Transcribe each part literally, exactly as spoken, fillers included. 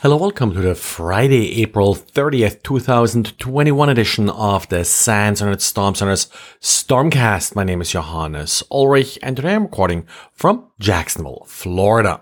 Hello, welcome to the Friday, April thirtieth, two thousand twenty-one edition of the SANS Internet Storm Center's Stormcast. My name is Johannes Ulrich, and today I'm recording from Jacksonville, Florida.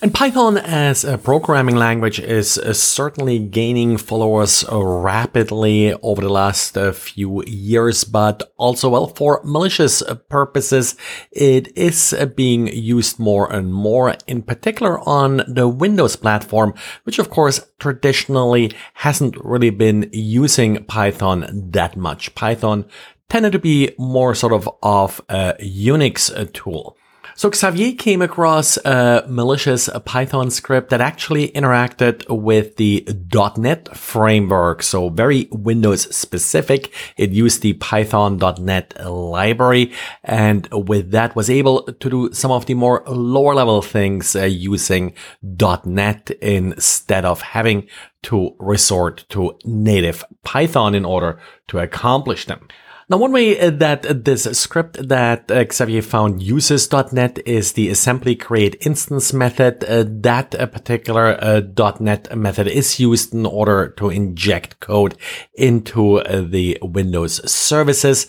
And Python as a programming language is uh, certainly gaining followers uh, rapidly over the last uh, few years, but also, well, for malicious uh, purposes, it is uh, being used more and more, in particular on the Windows platform, which of course traditionally hasn't really been using Python that much. Python tended to be more sort of of a Unix uh, tool. So Xavier came across a malicious Python script that actually interacted with the .dot net framework. So very Windows specific. It used the Python dot net library, and with that was able to do some of the more lower level things uh, using .dot net instead of having to resort to native Python in order to accomplish them. Now, one way that this script that Xavier found uses .dot net is the Assembly CreateInstance method. Uh, that particular uh, .dot net method is used in order to inject code into uh, the Windows services.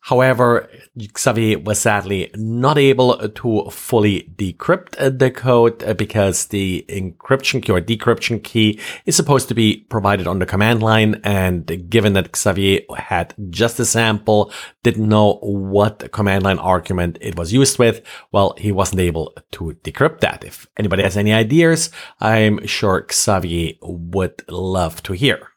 However, Xavier was sadly not able to fully decrypt the code because the encryption key or decryption key is supposed to be provided on the command line. And given that Xavier had just a sample, didn't know what command line argument it was used with, well, he wasn't able to decrypt that. If anybody has any ideas, I'm sure Xavier would love to hear.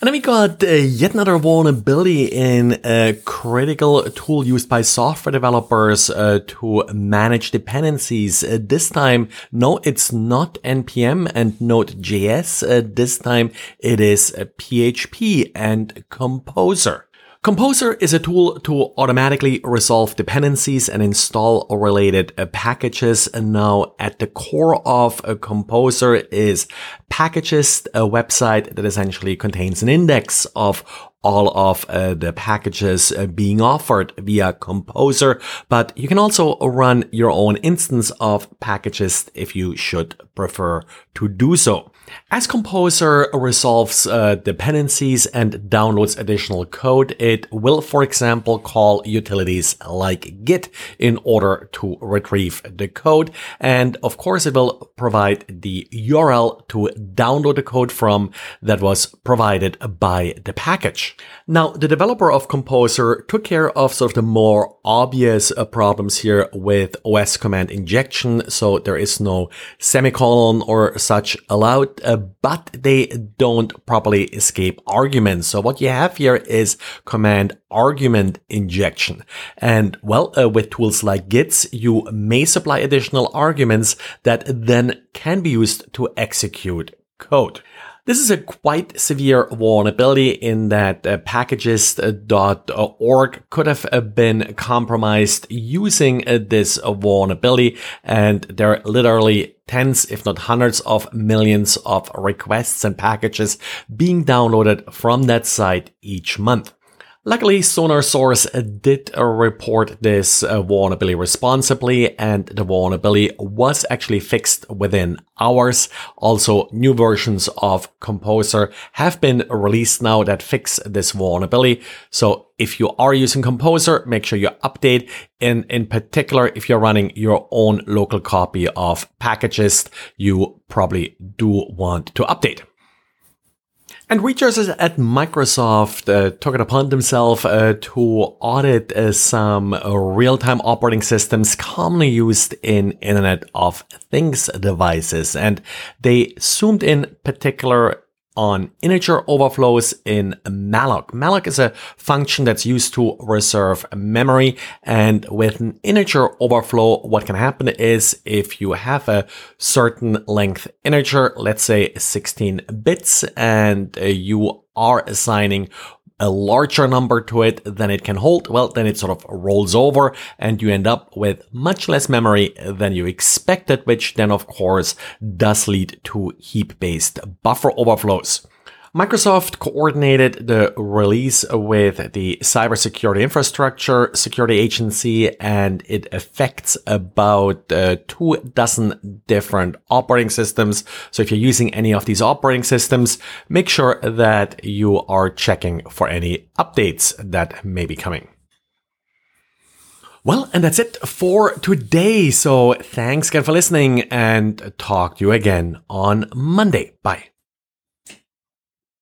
And then we got uh, yet another vulnerability in a critical tool used by software developers uh, to manage dependencies. Uh, this time, no, it's not N P M and Node.js. Uh, this time, it is P H P and Composer. Composer is a tool to automatically resolve dependencies and install related uh, packages. And now at the core of uh, Composer is packages, a website that essentially contains an index of all of uh, the packages uh, being offered via Composer, but you can also run your own instance of packages if you should prefer to do so. As Composer resolves uh, dependencies and downloads additional code, it will, for example, call utilities like Git in order to retrieve the code. And of course, it will provide the U R L to download the code from that was provided by the package. Now, the developer of Composer took care of sort of the more obvious uh, problems here with O S command injection. So there is no semicolon or such allowed. Uh, but they don't properly escape arguments. So what you have here is command argument injection. And well, uh, with tools like Git, you may supply additional arguments that then can be used to execute code. This is a quite severe vulnerability in that uh, packages dot org could have uh, been compromised using uh, this uh, vulnerability. And there are literally tens, if not hundreds of millions of requests and packages being downloaded from that site each month. Luckily, SonarSource did report this vulnerability responsibly, and the vulnerability was actually fixed within hours. Also, new versions of Composer have been released now that fix this vulnerability. So if you are using Composer, make sure you update. And in particular, if you're running your own local copy of packages, you probably do want to update. And researchers at Microsoft uh, took it upon themselves uh, to audit uh, some uh, real-time operating systems commonly used in Internet of Things devices. And they zoomed in particular on integer overflows in malloc. Malloc is a function that's used to reserve memory. And with an integer overflow, what can happen is if you have a certain length integer, let's say sixteen bits, and you are assigning a larger number to it than it can hold, well, then it sort of rolls over and you end up with much less memory than you expected, which then, of course, does lead to heap-based buffer overflows. Microsoft coordinated the release with the Cybersecurity Infrastructure Security Agency, and it affects about uh, two dozen different operating systems. So if you're using any of these operating systems, make sure that you are checking for any updates that may be coming. Well, and that's it for today. So thanks again for listening, and talk to you again on Monday. Bye.